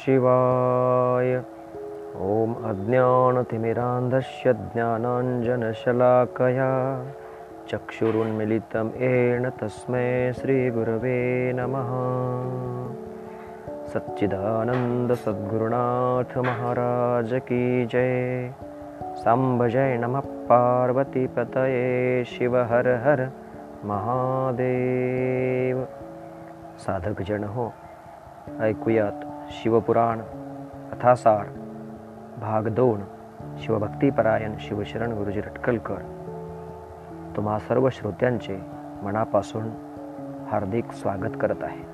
शिवाय। ओम अज्ञानतिमिरान्धस्य ज्ञानाञ्जनशलाकया चक्षुरुन्मिलितं येन तस्मै श्रीगुरवे नमः। सच्चिदानंद सद्गुरुनाथ महाराज की जय। सांब जय नमः पार्वती पतये शिव हर हर महादेव। साधक जन हो, ऐकूयात शिवपुराण कथासार भाग 2 शिवभक्तीपरायण शिवशरणगुरुजी रटकलकर तुम्हा सर्व श्रोत्यांचे मनापासून हार्दिक स्वागत करत आहे।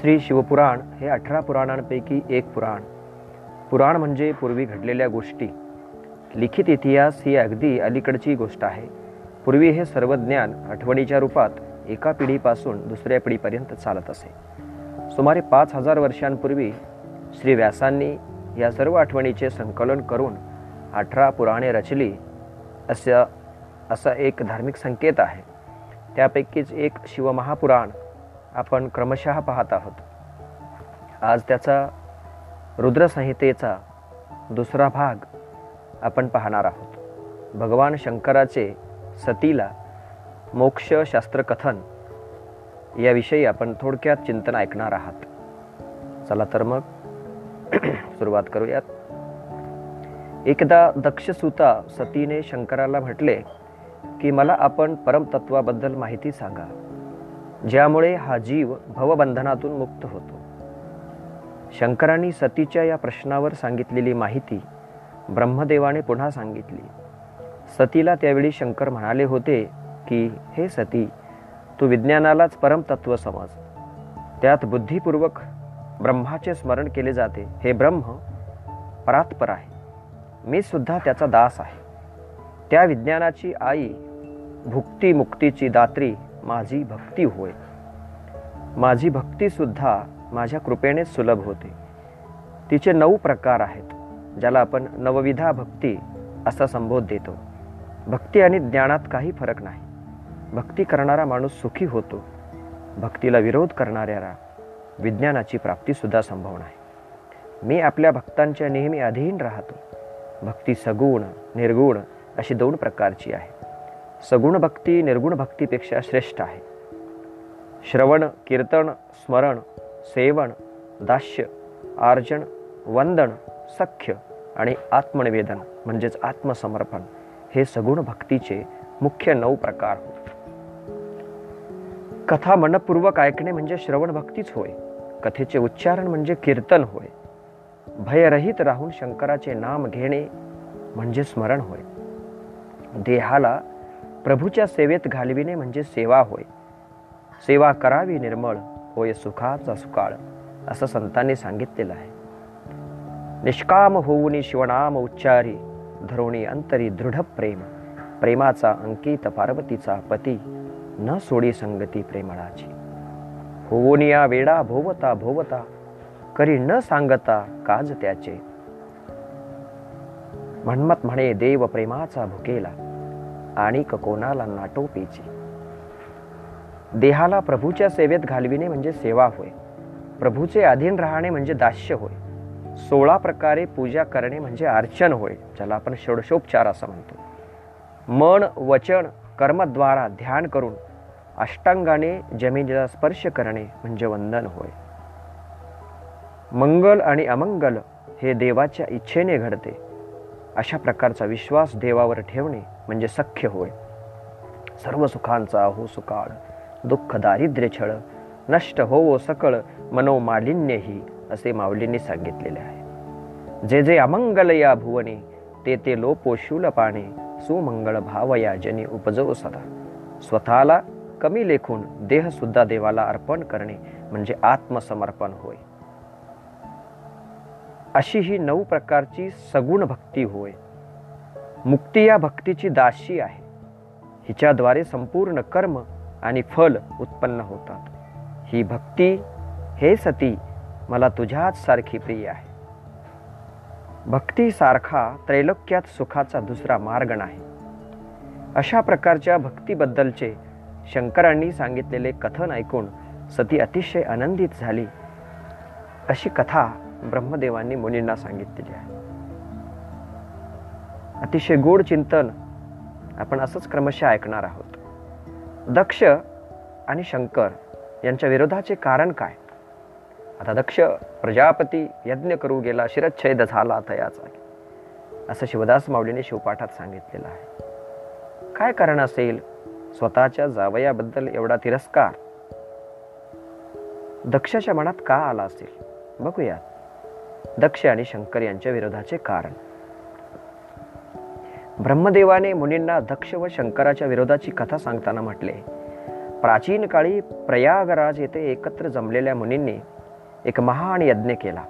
श्री शिवपुराण हे 18 पुराणांपैकी एक पुराण। पुराण म्हणजे पूर्वी घडलेल्या गोष्टी, लिखित इतिहास ही अगदी अलीकडची गोष्ट आहे। पूर्वी हे सर्व ज्ञान आठवणीच्या रूपात एका पिढीपासून दुसऱ्या पिढीपर्यंत चालत असे। सुमारे 5000 वर्षांपूर्वी श्री व्यासांनी या सर्व आठवणीचे संकलन करून 18 पुराणे रचली असा एक धार्मिक संकेत आहे। त्यापैकीच एक शिवमहापुराण आपण क्रमशः पाहत आहोत। आज त्याचा रुद्रसंहितेचा 2रा भाग आपण पाहणार आहोत। भगवान शंकराचे सतीला मोक्षशास्त्रकथन याविषयी आपण थोडक्यात चिंतन ऐकणार आहात। चला तर मग सुरुवात करूयात। एकदा दक्षसुता सतीने शंकराला म्हटले की मला आपण परमतत्वाबद्दल माहिती सांगा, ज्यामुळे हा जीव भवबंधनातून मुक्त होतो। शंकरांनी सतीच्या या प्रश्नावर सांगितलेली माहिती ब्रह्मदेवाने पुन्हा सांगितली। सतीला त्यावेळी शंकर म्हणाले होते की हे सती, तू विज्ञानालाच परमतत्व समज, त्यात बुद्धिपूर्वक ब्रह्माचे स्मरण केले जाते। हे ब्रह्म परात्पर आहे, मी सुद्धा त्याचा दास आहे। त्या विज्ञानाची आई, भुक्ती मुक्तीची दात्री माझी भक्ती होय। माझी भक्ती सुद्धा माझ्या कृपेने सुलभ होते। तिचे 9 प्रकार आहेत, ज्याला आपण नवविधा भक्ती असा संबोध देतो। भक्ती आणि ज्ञानात काही फरक नाही। भक्ती करणारा माणूस सुखी होतो, भक्तीला विरोध करणाऱ्याला विज्ञानाची प्राप्तीसुद्धा संभव नाही। मी आपल्या भक्तांच्या नेहमी अधीन राहतो। भक्ती सगुण निर्गुण अशी 2 प्रकारची आहे। सगुण भक्ती निर्गुण भक्तीपेक्षा श्रेष्ठ आहे। श्रवण कीर्तन स्मरण सेवन दास्य आर्जन वंदन सख्य आणि आत्मनिवेदन म्हणजेच आत्मसमर्पण हे सगुण भक्तीचे मुख्य 9 प्रकार होत। कथा मनपूर्वक ऐकणे म्हणजे श्रवण भक्तीच होय। कथेचे उच्चारण म्हणजे कीर्तन होय। भयरहित राहून शंकराचे नाम घेणे म्हणजे स्मरण होय। देहाला प्रभूच्या सेवेत घालविणे म्हणजे सेवा होय। सेवा करावी निर्मळ होय सुखाचा सुकाळ असं संतांनी सांगितलेलं आहे। निष्काम होऊनी शिवनाम उच्चारी धरुणी अंतरी दृढ प्रेम प्रेमाचा अंकित पार्वतीचा पती न सोडी संगती प्रेमळाची। होऊनिया वेडा भोवता भोवता करी न सांगता काज त्याचे म्हणमत म्हणे देव प्रेमाचा भुकेला आणि कोणाला नाटोपेची। देहाला प्रभूच्या सेवेत घालविणे म्हणजे सेवा होय। प्रभूचे अधीन राहणे म्हणजे दास्य होय। 16 प्रकारे पूजा करणे म्हणजे अर्चन होय, ज्याला आपण षोडशोपचार असं म्हणतो। मन वचन कर्मद्वारा ध्यान करून अष्टांगाने जमिनीला स्पर्श करणे म्हणजे वंदन होय। मंगल आणि अमंगल हे देवाच्या इच्छेने घडते, अशा प्रकारचा विश्वास देवावर ठेवणे म्हणजे सख्य होय। सर्व सुखांचा हो सुकाळ दुःख दारिद्र्य छळ नष्ट होवो सकळ मनोमालिन्यही असे माऊलींनी सांगितलेले आहे। जे जे अमंगल या भुवने ते ते लोपो शूल पाने सुमंगळ भाव या जनी उपजो सदा। स्वतःला कमी लेखून देह सुद्धा देवाला अर्पण करणे म्हणजे आत्मसमर्पण होय। अशी ही 9 प्रकारची सगुण भक्ती होय। मुक्ती या भक्तीची दाशी आहे। हिच्याद्वारे संपूर्ण कर्म आणि फल उत्पन्न होतात। ही भक्ती हे सती मला तुझ्याच सारखी प्रिय आहे। भक्ती सारखा त्रैलोक्यात सुखाचा दुसरा मार्ग नाही। अशा प्रकारच्या भक्तीबद्दलचे शंकरांनी सांगितलेले कथन ऐकून सती अतिशय आनंदित झाली अशी कथा ब्रह्मदेवांनी मुनींना सांगितलेली आहे. अतिशय गोड चिंतन आपण असंच क्रमशः ऐकणार आहोत. दक्ष आणि शंकर यांच्या विरोधाचे कारण काय? आता दक्ष प्रजापती यज्ञ करू गेला, शिरच्छेद झाला तयाचा, असं शिवदास माऊलीने शिवपाठात सांगितलेलं आहे. काय कारण असेल स्वतःच्या जावयाबद्दल एवढा तिरस्कार दक्षच्या मनात का आला असेल? बघूयात दक्ष आणि शंकर यांच्या विरोधाचे कारण. ब्रह्मदेवाने मुनींना दक्ष व शंकराच्या विरोधाची कथा सांगताना म्हटले, प्राचीन काळी प्रयागराज येथे एकत्र जमलेल्या मुनींनी एक महान यज्ञ केला.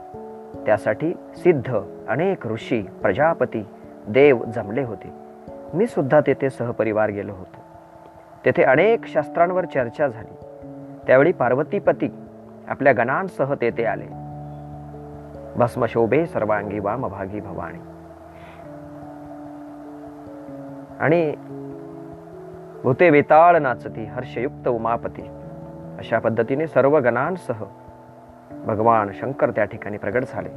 त्यासाठी सिद्ध अनेक ऋषी, प्रजापती, देव जमले होते. मी सुद्धा तेथे सहपरिवार गेलो होतो. तेथे अनेक शास्त्रांवर चर्चा झाली. त्यावेळी पार्वतीपती आपल्या गणांसह तेथे आले. भस्मशोभे सर्वांगी वामभागी भवानी. आणि भूते वेताळ नाचती हर्षयुक्त उमापती, अशा पद्धतीने सर्व गणांसह भगवान शंकर त्या ठिकाणी प्रगट झाले.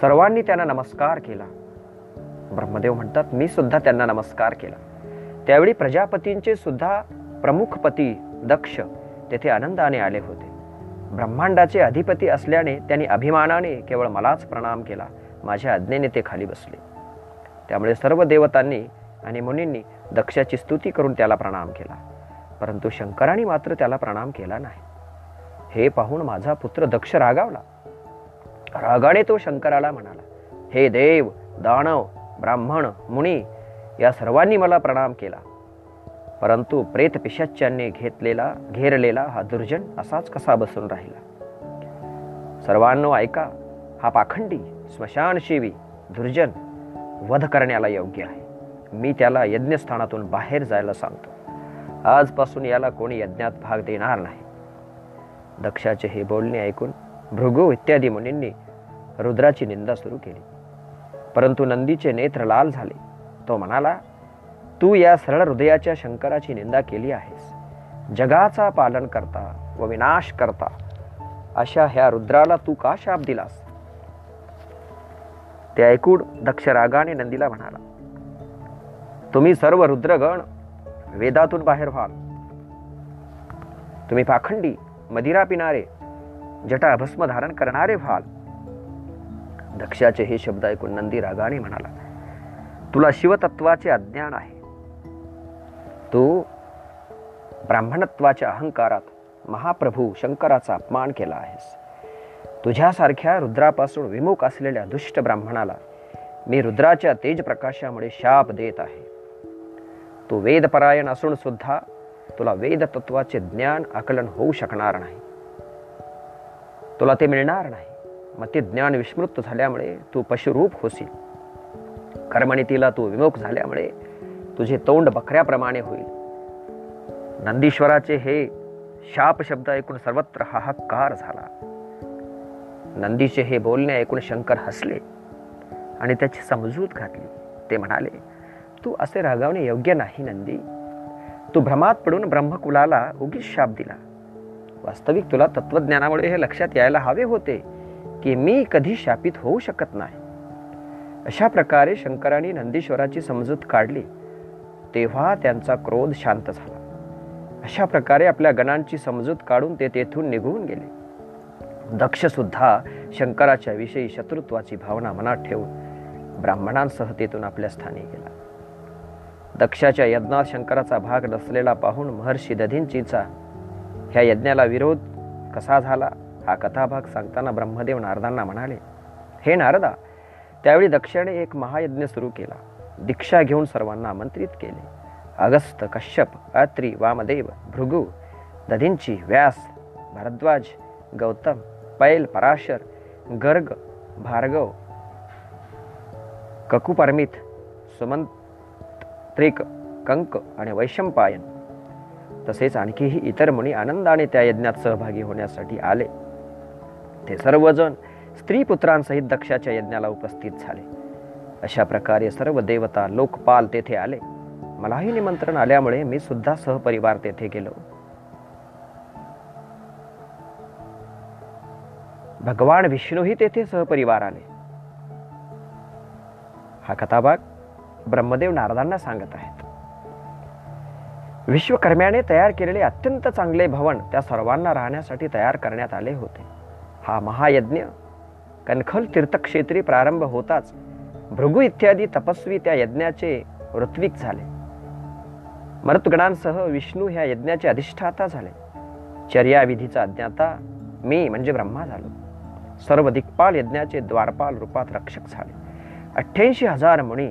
सर्वांनी त्यांना नमस्कार केला. ब्रह्मदेव म्हणतात, मी सुद्धा त्यांना नमस्कार केला. त्यावेळी प्रजापतींचे सुद्धा प्रमुख पती दक्ष तेथे आनंदाने आले होते. ब्रह्मांडाचे अधिपती असल्याने त्यांनी अभिमानाने केवळ मलाच प्रणाम केला. माझ्या आज्ञेने ते खाली बसले. त्यामुळे सर्व देवतांनी आणि मुनींनी दक्षाची स्तुती करून त्याला प्रणाम केला. परंतु शंकराने मात्र त्याला प्रणाम केला नाही. हे पाहून माझा पुत्र दक्ष रागावला. रागाने तो शंकराला म्हणाला, हे देव, दानव, ब्राह्मण, मुनी या सर्वांनी मला प्रणाम केला, परंतु प्रेत पिशाच्यांनी घेरलेला हा दुर्जन असाच कसा बसून राहिला? सर्वांनो ऐका, हा पाखंडी स्मशानशिवी दुर्जन वध करण्याला योग्य आहे. मी त्याला यज्ञस्थानातून बाहेर जायला सांगतो. आजपासून याला कोणी यज्ञात भाग देणार नाही. दक्षाचे हे बोलणे ऐकून भृगु इत्यादी मुनींनी रुद्राची निंदा सुरू केली. परंतु नंदीचे नेत्र लाल झाले. तो म्हणाला, तू या सरळ हृदयाच्या शंकराची निंदा केली आहेस. जगाचा पालन करता व विनाश करता अशा ह्या रुद्राला तू का शाप दिलास? ते ऐकून दक्ष रागाने नंदीला म्हणाला, तुम्ही सर्व रुद्रगण वेदातून बाहेर व्हाल. तुम्ही पाखंडी, मदिरा पिणारे, जटा भस्म धारण करणारे व्हाल. दक्षाचे हे शब्द ऐकून नंदी रागाने म्हणाला, तुला शिवतत्वाचे अज्ञान आहे. तू ब्राह्मणत्वाच्या अहंकारात महाप्रभू शंकराचा अपमान केला आहेस. तुझ्यासारख्या रुद्रापासून विमुख असलेल्या दुष्ट ब्राह्मणाला मी रुद्राच्या तेजप्रकाशामुळे शाप देत आहे. तू वेदपरायण असून सुद्धा तुला वेदतत्वाचे ज्ञान आकलन होऊ शकणार नाही. तुला ते मिळणार नाही. मग ते ज्ञान विस्मृत झाल्यामुळे तू पशुरूप होशील. कर्मनीतीला तू विमुख झाल्यामुळे तुझे तोंड बकऱ्याप्रमाणे होईल. नंदीश्वराचे हे शाप शब्द ऐकून सर्वत्र हाहाकार झाला. नंदीचे हे बोलणे ऐकून शंकर हसले आणि त्याची समजूत घातली. ते म्हणाले, तू असे रागावणे योग्य नाही नंदी. तू भ्रमात पडून ब्रह्मकुलाला उगीच शाप दिला. वास्तविक तुला तत्वज्ञानामुळे हे लक्षात यायला हवे होते की मी कधी शापित होऊ शकत नाही. अशा प्रकारे शंकराने नंदीश्वराची समजूत काढली तेव्हा त्यांचा क्रोध शांत झाला. अशा प्रकारे आपल्या गणांची समजूत काढून ते तेथून निघून गेले. दक्ष सुद्धा शंकराच्या विषयी शत्रुत्वाची भावना मनात ठेवून ब्राह्मणांसह तेथून आपल्या स्थानी गेला. दक्षाच्या यज्ञात शंकराचा भाग नसलेला पाहून महर्षी दधींचीचा ह्या यज्ञाला विरोध कसा झाला हा कथाभाग सांगताना ब्रह्मदेव नारदांना म्हणाले, हे नारदा, त्यावेळी दक्षाने एक महायज्ञ सुरू केला. दीक्षा घेऊन सर्वांना आमंत्रित केले. अगस्त, कश्यप, अत्री, वामदेव, भृगु, दधींची, व्यास, भारद्वाज, गौतम, पैल, पराशर, गर्ग, भार्गव, ककुपर्मित, सुमंत, त्रिक, कंक आणि वैशंपायन तसेच आणखीही इतर मुनी आनंदाने त्या यज्ञात सहभागी होण्यासाठी आले. ते सर्वजण स्त्री पुत्रांसहित दक्षाच्या यज्ञाला उपस्थित झाले. अशा प्रकारे सर्व देवता, लोकपाल तेथे आले. मलाही निमंत्रण आल्यामुळे मी सुद्धा सहपरिवार तेथे गेलो. भगवान विष्णूही तेथे सहपरिवार आले. हा कथाभाग ब्रह्मदेव नारदांना सांगत आहेत. विश्वकर्म्याने तयार केलेले अत्यंत चांगले भवन त्या सर्वांना राहण्यासाठी तयार करण्यात आले होते. हा महायज्ञ कणखल तीर्थक्षेत्री प्रारंभ होताच भृगु इत्यादी तपस्वी त्या यज्ञाचे ऋत्विक झाले. मर्तगणांसह विष्णू ह्या यज्ञाचे अधिष्ठाता झाले. चर्याविधीचा अज्ञाता मी म्हणजे ब्रह्मा झालो. सर्व दिक्पाल यज्ञाचे द्वारपाल रूपात रक्षक झाले. 88,000 मुनी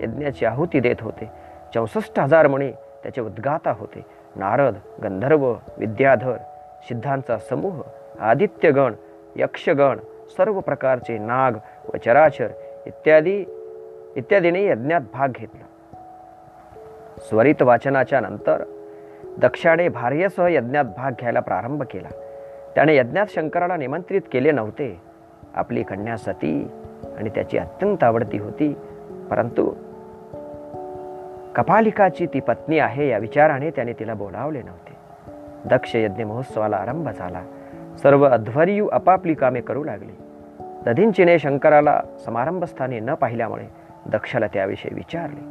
यज्ञाची आहुती देत होते. 64,000 मुनी त्याचे उद्गाता होते. नारद, गंधर्व, विद्याधर, सिद्धांचा समूह, आदित्यगण, यक्षगण, सर्व प्रकारचे नाग व चराचर इत्यादीने यज्ञात भाग घेतला. स्वरित वाचनाच्या नंतर दक्षाने भार्यसह यज्ञात भाग घ्यायला प्रारंभ केला. त्याने यज्ञात शंकराला निमंत्रित केले नव्हते. आपली कन्या सती आणि त्याची अत्यंत आवडती होती, परंतु कपालिकाची ती पत्नी आहे या विचाराने त्याने तिला बोलावले नव्हते. दक्ष यज्ञ महोत्सवाला आरंभ झाला. सर्व अध्वर्यू आपापली कामे करू लागली. दधींचीने शंकराला समारंभस्थानी न पाहिल्यामुळे दक्षाला त्याविषयी विचारले.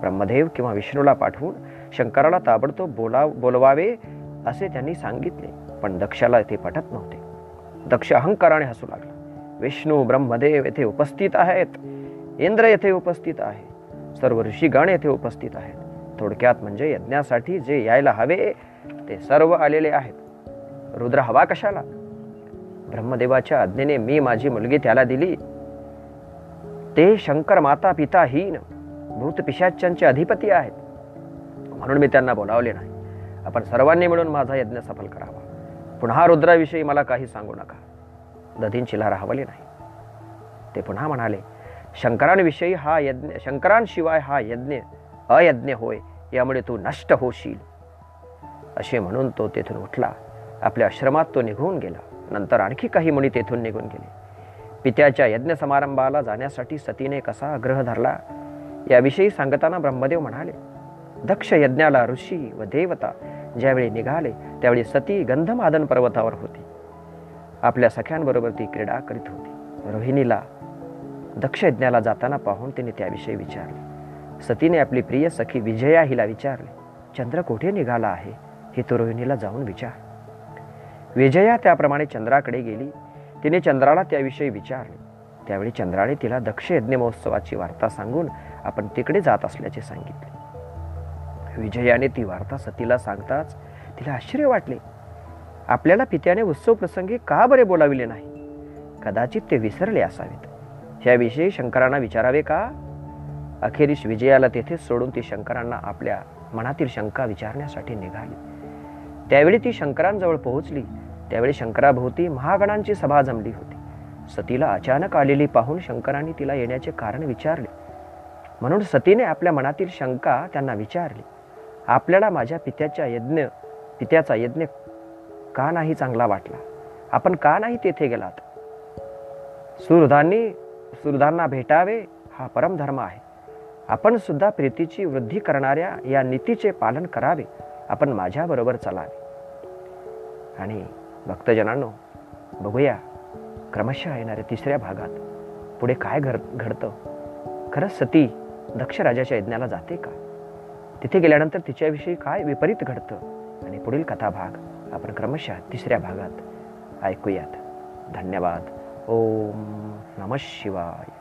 ब्रह्मदेव किंवा विष्णूला पाठवून शंकराला ताबडतोब बोलवावे असे त्यांनी सांगितले, पण दक्षाला ते पटत नव्हते. दक्ष अहंकाराने हसू लागला. विष्णू, ब्रह्मदेव येथे उपस्थित आहेत, इंद्र येथे उपस्थित आहे, सर्व ऋषीगण येथे उपस्थित आहेत. थोडक्यात म्हणजे यज्ञासाठी जे यायला हवे ते सर्व आलेले आहेत. रुद्र हवा कशाला? ब्रह्मदेवाच्या आज्ञेने मी माझी मुलगी त्याला दिली. ते शंकर माता पिताहीन भूत पिशाच्यांचे अधिपती आहेत, म्हणून मी त्यांना बोलावले नाही. आपण सर्वांनी मिळून माझा यज्ञ सफल करावा. पुन्हा रुद्राविषयी मला काही सांगू नका. दधींचीला राहवले नाही. ते पुन्हा म्हणाले, शंकरांविषयी हा यज्ञ, शंकरांशिवाय हा यज्ञ अयज्ञ होय, यामुळे तू नष्ट होशील. असे म्हणून तो तेथून उठला. आपल्या आश्रमात तो निघून गेला. नंतर आणखी काही मुनी तेथून निघून गेले. पित्याच्या यज्ञ समारंभाला जाण्यासाठी सतीने कसा आग्रह धरला याविषयी सांगताना ब्रह्मदेव म्हणाले, दक्ष यज्ञाला ऋषी व देवता ज्यावेळी निघाले त्यावेळी सती गंधमादन पर्वतावर होती. आपल्या सख्यांबरोबर ती क्रीडा करीत होती. रोहिणीला दक्ष यज्ञाला जाताना पाहून तिने त्याविषयी विचारले. सतीने आपली प्रिय सखी विजया हिला विचारले, चंद्र कुठे निघाला आहे हे तो रोहिणीला जाऊन विचार. विजया त्याप्रमाणे चंद्राकडे गेली. तिने चंद्राला त्याविषयी विचारले. त्यावेळी चंद्राने तिला दक्ष यज्ञ महोत्सवाची वार्ता सांगून आपण तिकडे जात असल्याचे सांगितले. विजयाने ती वार्ता सतीला सांगताच तिला आश्चर्य वाटले. आपल्याला पित्याने उत्सव प्रसंगी का बरे बोलाविले नाही? कदाचित ते विसरले असावेत. ह्याविषयी शंकरांना विचारावे का? अखेरीस विजयाला तेथेच सोडून ती शंकरांना आपल्या मनातील शंका विचारण्यासाठी निघाली. त्यावेळी ती शंकरांजवळ पोहोचली. त्यावेळी शंकराभोवती महागणांची सभा जमली होती. सतीला अचानक आलेली पाहून शंकरांनी तिला येण्याचे कारण विचारले, म्हणून सतीने आपल्या मनातील शंका त्यांना विचारली. आपल्याला माझ्या पित्याचा यज्ञ का नाही चांगला वाटला? आपण का नाही तेथे गेलात? सुरदांना भेटावे हा परमधर्म आहे. आपण सुद्धा प्रीतीची वृद्धी करणाऱ्या या नीतीचे पालन करावे. आपण माझ्याबरोबर चलावे. आणि भक्तजनांनो, बघूया क्रमशः येणाऱ्या 3ऱ्या भागात पुढे काय घडतं. खरंच सती दक्षराजाच्या यज्ञाला जाते का? तिथे गेल्यानंतर तिच्याविषयी काय विपरीत घडतं? आणि पुढील कथाभाग आपण क्रमशः 3ऱ्या भागात ऐकूयात. धन्यवाद. ओम नमः शिवाय.